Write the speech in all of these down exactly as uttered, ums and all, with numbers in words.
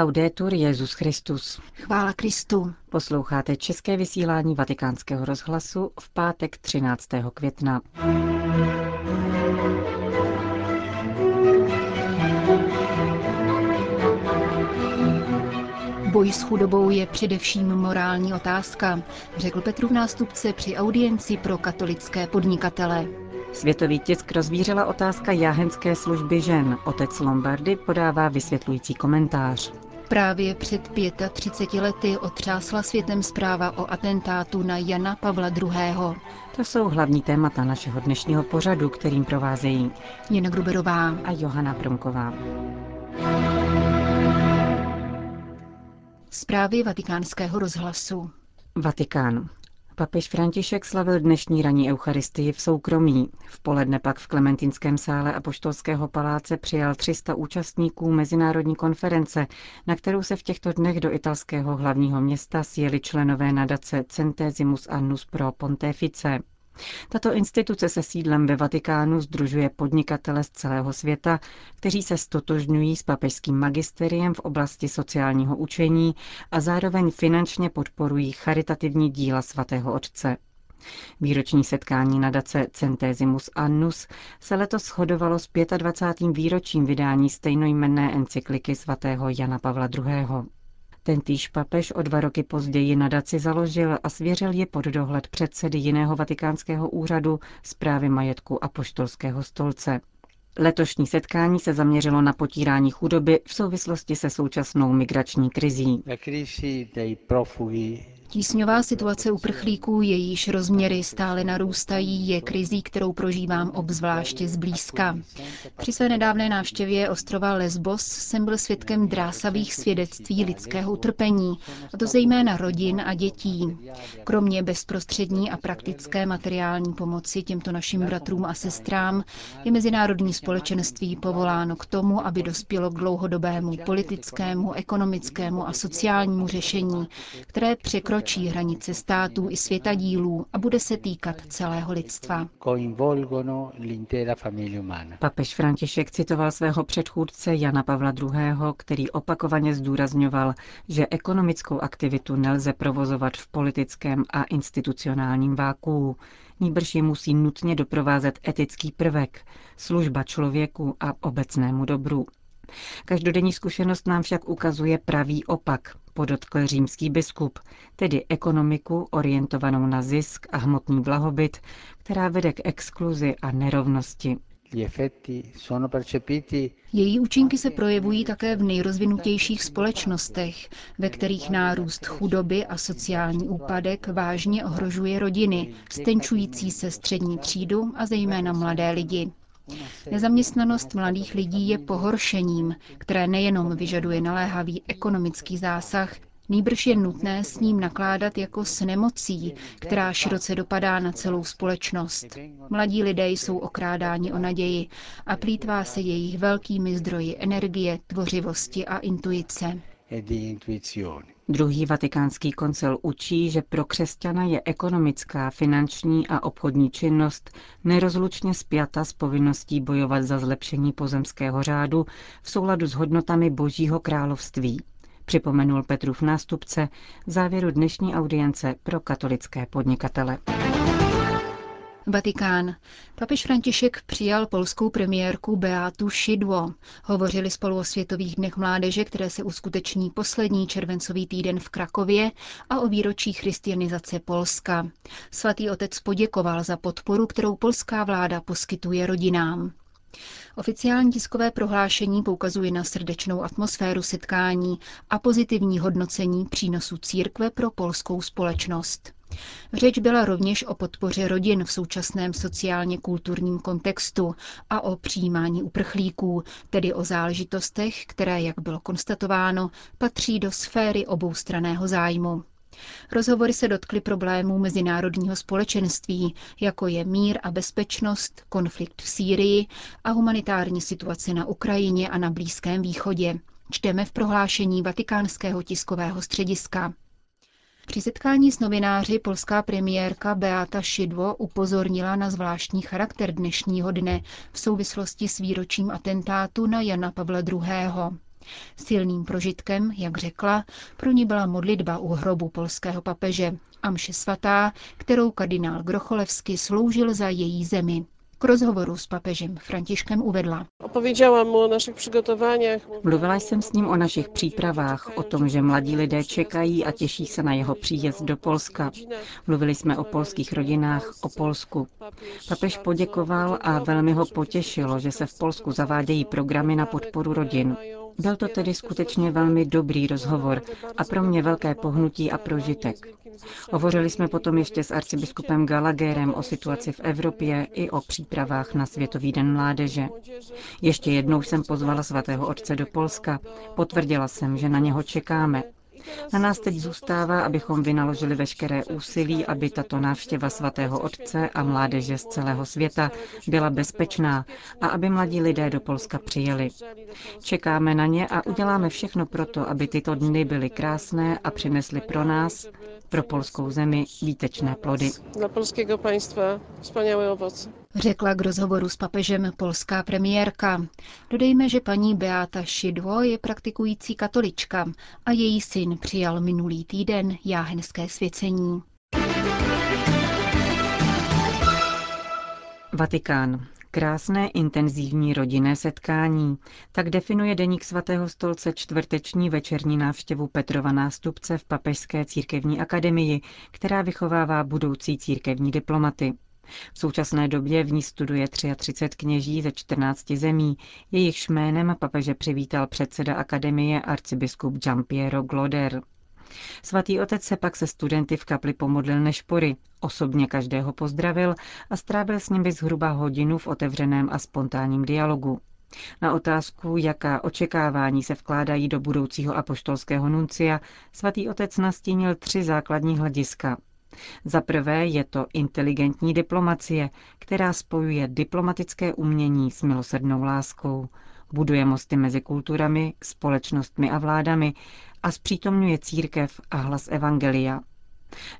Laudetur Jesus Christus. Chvála Kristu. Posloucháte české vysílání Vatikánského rozhlasu v pátek třináctého května. Boj s chudobou je především morální otázka, řekl Petrův nástupce při audienci pro katolické podnikatele. Světový tisk rozvířila otázka jáhenské služby žen. Otec Lombardi podává vysvětlující komentář. Právě před třiceti pěti lety otřásla světem zpráva o atentátu na Jana Pavla druhého. To jsou hlavní témata našeho dnešního pořadu, kterým provázejí Jana Gruberová a Johana Promková. Zprávy Vatikánského rozhlasu. Vatikán. Papež František slavil dnešní ranní eucharistii v soukromí. V poledne pak v Klementinském sále Apoštolského paláce přijal tři sta účastníků mezinárodní konference, na kterou se v těchto dnech do italského hlavního města sjeli členové nadace Centesimus Annus pro Pontefice. Tato instituce se sídlem ve Vatikánu sdružuje podnikatele z celého světa, kteří se stotožňují s papežským magisteriem v oblasti sociálního učení a zároveň finančně podporují charitativní díla svatého otce. Výroční setkání nadace Centesimus Annus se letos shodovalo s dvacátým pátým výročím vydání stejnojmenné encykliky svatého Jana Pavla druhého. Tentýž papež o dva roky později nadaci založil a svěřil ji pod dohled předsedy jiného vatikánského úřadu Správy majetku Apoštolského stolce. Letošní setkání se zaměřilo na potírání chudoby v souvislosti se současnou migrační krizí. Tísňová situace uprchlíků, jejíž rozměry stále narůstají, je krizí, kterou prožívám obzvláště zblízka. Při své nedávné návštěvě ostrova Lesbos jsem byl svědkem drásavých svědectví lidského utrpení, a to zejména rodin a dětí. Kromě bezprostřední a praktické materiální pomoci těmto našim bratrům a sestrám je mezinárodní společenství povoláno k tomu, aby dospělo k dlouhodobému politickému, ekonomickému a sociálnímu řešení, které překročí hranice států i světadílů a bude se týkat celého lidstva. Papež František citoval svého předchůdce Jana Pavla druhého., který opakovaně zdůrazňoval, že ekonomickou aktivitu nelze provozovat v politickém a institucionálním vákuu. Nýbrž ji musí nutně doprovázet etický prvek, služba člověku a obecnému dobru. Každodenní zkušenost nám však ukazuje pravý opak, podotkl římský biskup, tedy ekonomiku orientovanou na zisk a hmotný blahobyt, která vede k exkluzi a nerovnosti. Její účinky se projevují také v nejrozvinutějších společnostech, ve kterých nárůst chudoby a sociální úpadek vážně ohrožuje rodiny, ztenčující se střední třídu a zejména mladé lidi. Nezaměstnanost mladých lidí je pohoršením, které nejenom vyžaduje naléhavý ekonomický zásah, nýbrž je nutné s ním nakládat jako s nemocí, která široce dopadá na celou společnost. Mladí lidé jsou okrádáni o naději a plýtvá se jejich velkými zdroji energie, tvořivosti a intuice. Druhý vatikánský koncil učí, že pro křesťana je ekonomická, finanční a obchodní činnost nerozlučně spjata s povinností bojovat za zlepšení pozemského řádu v souladu s hodnotami Božího království, připomenul Petrův nástupce v závěru dnešní audience pro katolické podnikatele. Vatikán. Papež František přijal polskou premiérku Beatu Szydło. Hovořili spolu o Světových dnech mládeže, které se uskuteční poslední červencový týden v Krakově, a o výročí christianizace Polska. Svatý otec poděkoval za podporu, kterou polská vláda poskytuje rodinám. Oficiální tiskové prohlášení poukazuje na srdečnou atmosféru setkání a pozitivní hodnocení přínosu církve pro polskou společnost. Řeč byla rovněž o podpoře rodin v současném sociálně-kulturním kontextu a o přijímání uprchlíků, tedy o záležitostech, které, jak bylo konstatováno, patří do sféry oboustranného zájmu. Rozhovory se dotkly problémů mezinárodního společenství, jako je mír a bezpečnost, konflikt v Sýrii a humanitární situace na Ukrajině a na Blízkém východě. Čteme v prohlášení Vatikánského tiskového střediska. Při setkání s novináři polská premiérka Beata Szydło upozornila na zvláštní charakter dnešního dne v souvislosti s výročím atentátu na Jana Pavla druhého. Silným prožitkem, jak řekla, pro ní byla modlitba u hrobu polského papeže a mše svatá, kterou kardinál Grocholevsky sloužil za její zemi. K rozhovoru s papežem Františkem uvedla. Mluvila jsem s ním o našich přípravách, o tom, že mladí lidé čekají a těší se na jeho příjezd do Polska. Mluvili jsme o polských rodinách, o Polsku. Papež poděkoval a velmi ho potěšilo, že se v Polsku zavádějí programy na podporu rodin. Byl to tedy skutečně velmi dobrý rozhovor a pro mě velké pohnutí a prožitek. Hovořili jsme potom ještě s arcibiskupem Gallagherem o situaci v Evropě i o přípravách na Světový den mládeže. Ještě jednou jsem pozvala svatého otce do Polska. Potvrdila jsem, že na něho čekáme. Na nás teď zůstává, abychom vynaložili veškeré úsilí, aby tato návštěva svatého otce a mládeže z celého světa byla bezpečná a aby mladí lidé do Polska přijeli. Čekáme na ně a uděláme všechno proto, aby tyto dny byly krásné a přinesly pro nás, pro polskou zemi, výtečné plody. Dla polského państwa wspaniałe owoce. Řekla k rozhovoru s papežem polská premiérka. Dodejme, že paní Beata Szydło je praktikující katolička a její syn přijal minulý týden jáhenské svěcení. Vatikán. Krásné, intenzivní rodinné setkání. Tak definuje deník svatého stolce čtvrteční večerní návštěvu Petrova nástupce v Papežské církevní akademii, která vychovává budoucí církevní diplomaty. V současné době v ní studuje třicet tři kněží ze čtrnácti zemí, jejichž jménem papeže přivítal předseda akademie arcibiskup Giampiero Gloderl. Svatý otec se pak se studenty v kapli pomodlil nešpory, osobně každého pozdravil a strávil s nimi zhruba hodinu v otevřeném a spontánním dialogu. Na otázku, jaká očekávání se vkládají do budoucího apoštolského nuncia, svatý otec nastínil tři základní hlediska. Za prvé je to inteligentní diplomacie, která spojuje diplomatické umění s milosrdnou láskou, buduje mosty mezi kulturami, společnostmi a vládami a zpřítomňuje církev a hlas evangelia.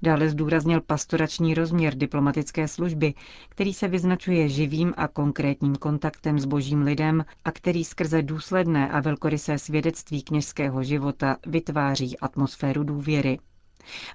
Dále zdůraznil pastorační rozměr diplomatické služby, který se vyznačuje živým a konkrétním kontaktem s božím lidem a který skrze důsledné a velkorysé svědectví kněžského života vytváří atmosféru důvěry.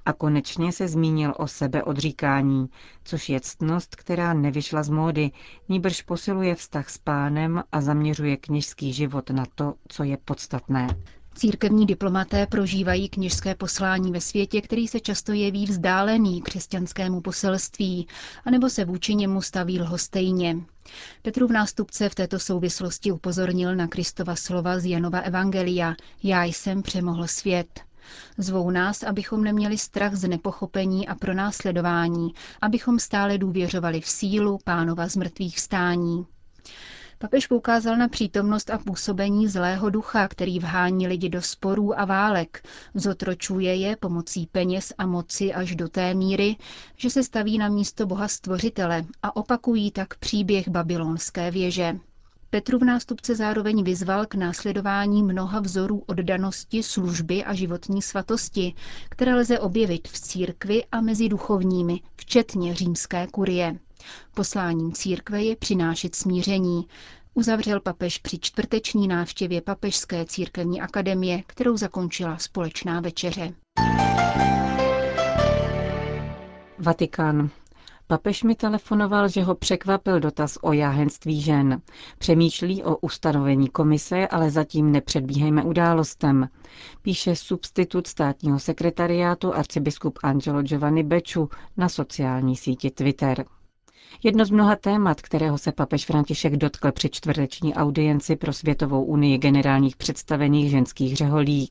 A konečně se zmínil o sebeodříkání, což je ctnost, která nevyšla z módy, nýbrž posiluje vztah s pánem a zaměřuje kněžský život na to, co je podstatné. Církevní diplomaté prožívají kněžské poslání ve světě, který se často jeví vzdálený křesťanskému poselství, anebo se vůči němu staví lhostejně. Petrův nástupce v této souvislosti upozornil na Kristova slova z Janova evangelia: Já jsem přemohl svět. Zvou nás, abychom neměli strach z nepochopení a pronásledování, abychom stále důvěřovali v sílu Pánova z mrtvých vstání. Papež poukázal na přítomnost a působení zlého ducha, který vhání lidi do sporů a válek, zotročuje je pomocí peněz a moci až do té míry, že se staví na místo Boha Stvořitele a opakují tak příběh babylonské věže. Petrův nástupce zároveň vyzval k následování mnoha vzorů oddanosti, služby a životní svatosti, které lze objevit v církvi a mezi duchovními, včetně římské kurie. Posláním církve je přinášet smíření, uzavřel papež při čtvrteční návštěvě Papežské církevní akademie, kterou zakončila společná večeře. Vatikán. Papež mi telefonoval, že ho překvapil dotaz o jáhenství žen. Přemýšlí o ustanovení komise, ale zatím nepředbíhejme událostem. Píše substitut státního sekretariátu arcibiskup Angelo Giovanni Becciu na sociální síti Twitter. Jedno z mnoha témat, kterého se papež František dotkl při čtvrteční audienci pro Světovou unii generálních představených ženských řeholí,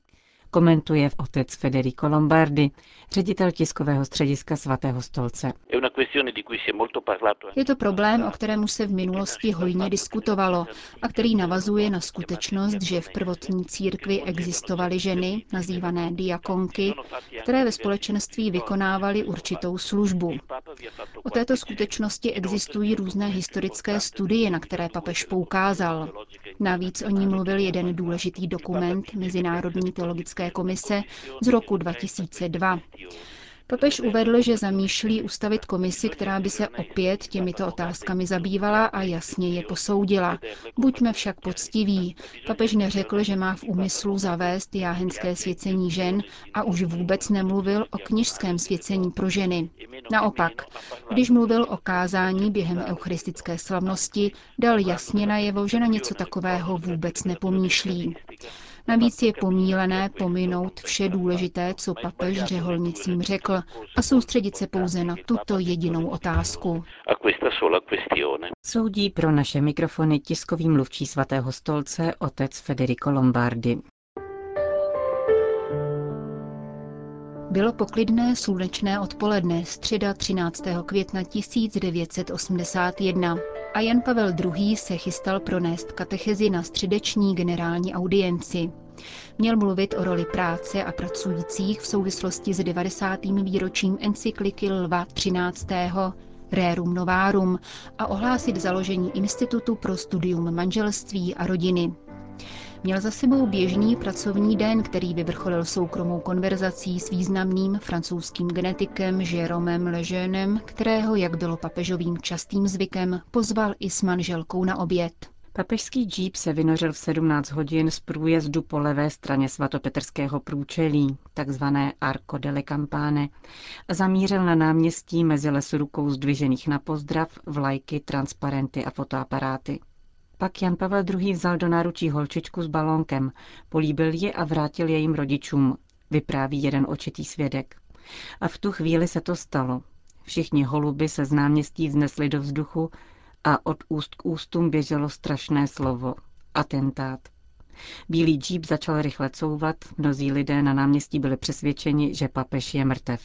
komentuje otec Federico Lombardi, ředitel tiskového střediska svatého stolce. Je to problém, o kterém se v minulosti hojně diskutovalo a který navazuje na skutečnost, že v prvotní církvi existovaly ženy, nazývané diakonky, které ve společenství vykonávaly určitou službu. O této skutečnosti existují různé historické studie, na které papež poukázal. Navíc o ní mluvil jeden důležitý dokument Mezinárodní teologické komise z roku dva tisíce dva. Papež uvedl, že zamýšlí ustavit komisi, která by se opět těmito otázkami zabývala a jasně je posoudila. Buďme však poctiví. Papež neřekl, že má v úmyslu zavést jáhenské svěcení žen a už vůbec nemluvil o kněžském svěcení pro ženy. Naopak, když mluvil o kázání během eucharistické slavnosti, dal jasně najevo, že na něco takového vůbec nepomýšlí. Navíc je pomílené pominout vše důležité, co papež řeholnicím řekl, a soustředit se pouze na tuto jedinou otázku. Soudí pro naše mikrofony tiskový mluvčí svatého stolce otec Federico Lombardi. Bylo poklidné slunečné odpoledne, středa třináctého května tisíc devět set osmdesát jedna. A Jan Pavel druhý. Se chystal pronést katechezi na středeční generální audienci. Měl mluvit o roli práce a pracujících v souvislosti s devadesátým výročím encykliky Lva třináctého. Rerum Novarum a ohlásit založení Institutu pro studium manželství a rodiny. Měl za sebou běžný pracovní den, který vyvrcholil soukromou konverzací s významným francouzským genetikem Jérômem Lejeunem, kterého, jak bylo papežovým častým zvykem, pozval i s manželkou na oběd. Papežský džíp se vynořil v sedmnáct hodin z průjezdu po levé straně svatopetrského průčelí, takzvané Arco delle Campane, a zamířil na náměstí mezi lesorukou zdvižených na pozdrav, vlajky, transparenty a fotoaparáty. Pak Jan Pavel druhý. Vzal do náručí holčičku s balónkem, políbil ji a vrátil jejím rodičům, vypráví jeden očitý svědek. A v tu chvíli se to stalo. Všichni holuby se z náměstí vznesli do vzduchu a od úst k ústům běželo strašné slovo – atentát. Bílý džíp začal rychle couvat, mnozí lidé na náměstí byli přesvědčeni, že papež je mrtev.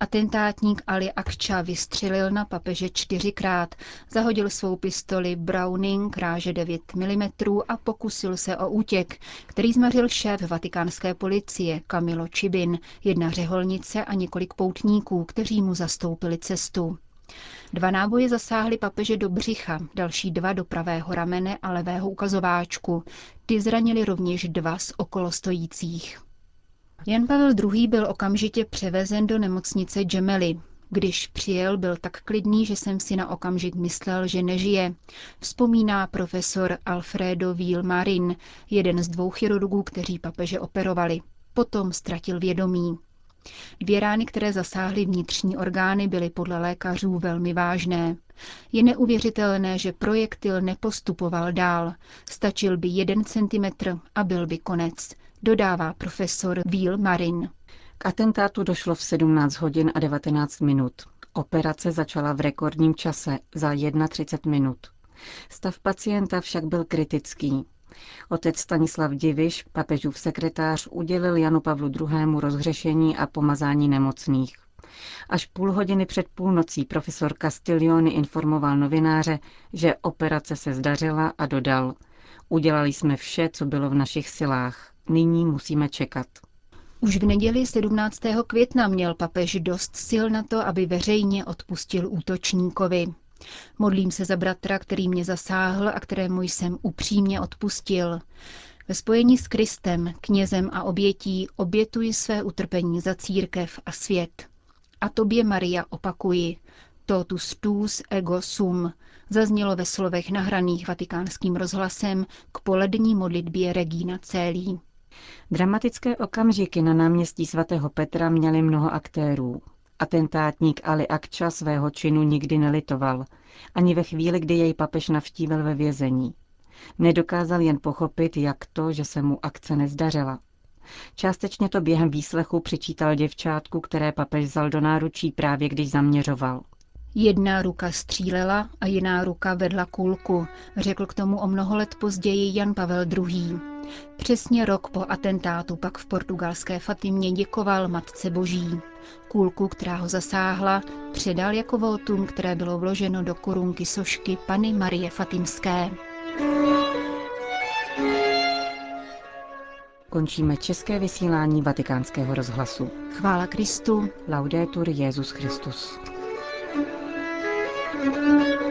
Atentátník Ali Ağca vystřelil na papeže čtyřikrát, zahodil svou pistoli Browning ráže devět milimetrů a pokusil se o útěk, který zmařil šéf vatikánské policie Camilo Čibin, jedna řeholnice a několik poutníků, kteří mu zastoupili cestu. Dva náboje zasáhly papeže do břicha, další dva do pravého ramene a levého ukazováčku. Ty zranili rovněž dva z okolostojících. Jan Pavel druhý. Byl okamžitě převezen do nemocnice Gemelli. Když přijel, byl tak klidný, že jsem si na okamžik myslel, že nežije, vzpomíná profesor Alfredo Vil Marin, jeden z dvou chirurgů, kteří papeže operovali. Potom ztratil vědomí. Dvě rány, které zasáhly vnitřní orgány, byly podle lékařů velmi vážné. Je neuvěřitelné, že projektil nepostupoval dál. Stačil by jeden centimetr a byl by konec, dodává profesor Vil Marin. K atentátu došlo v sedmnáct hodin a devatenáct minut. Operace začala v rekordním čase, za třicet jedna minut. Stav pacienta však byl kritický. Otec Stanislav Diviš, papežův sekretář, udělil Janu Pavlu druhému. Rozhřešení a pomazání nemocných. Až půl hodiny před půlnocí profesor Castilony informoval novináře, že operace se zdařila a dodal: udělali jsme vše, co bylo v našich silách. Nyní musíme čekat. Už v neděli sedmnáctého května měl papež dost sil na to, aby veřejně odpustil útočníkovi. Modlím se za bratra, který mě zasáhl a kterému jsem upřímně odpustil. Ve spojení s Kristem, knězem a obětí, obětuji své utrpení za církev a svět. A tobě, Maria, opakuji. Totus tuus ego sum, zaznělo ve slovech nahraných vatikánským rozhlasem k polední modlitbě Regina Coeli. Dramatické okamžiky na náměstí svatého Petra měly mnoho aktérů. Atentátník Ali Ağca svého činu nikdy nelitoval, ani ve chvíli, kdy jej papež navštívil ve vězení. Nedokázal jen pochopit, jak to, že se mu akce nezdařila. Částečně to během výslechu přičítal děvčátku, které papež vzal do náručí právě když zaměřoval. Jedna ruka střílela a jiná ruka vedla kulku, řekl k tomu o mnoho let později Jan Pavel druhý. Přesně rok po atentátu pak v portugalské Fatimě děkoval Matce Boží. Kulku, která ho zasáhla, předal jako votum, které bylo vloženo do korunky sošky Panny Marie Fatimské. Končíme české vysílání Vatikánského rozhlasu. Chvála Kristu, laudetur Jesus Christus. Thank you.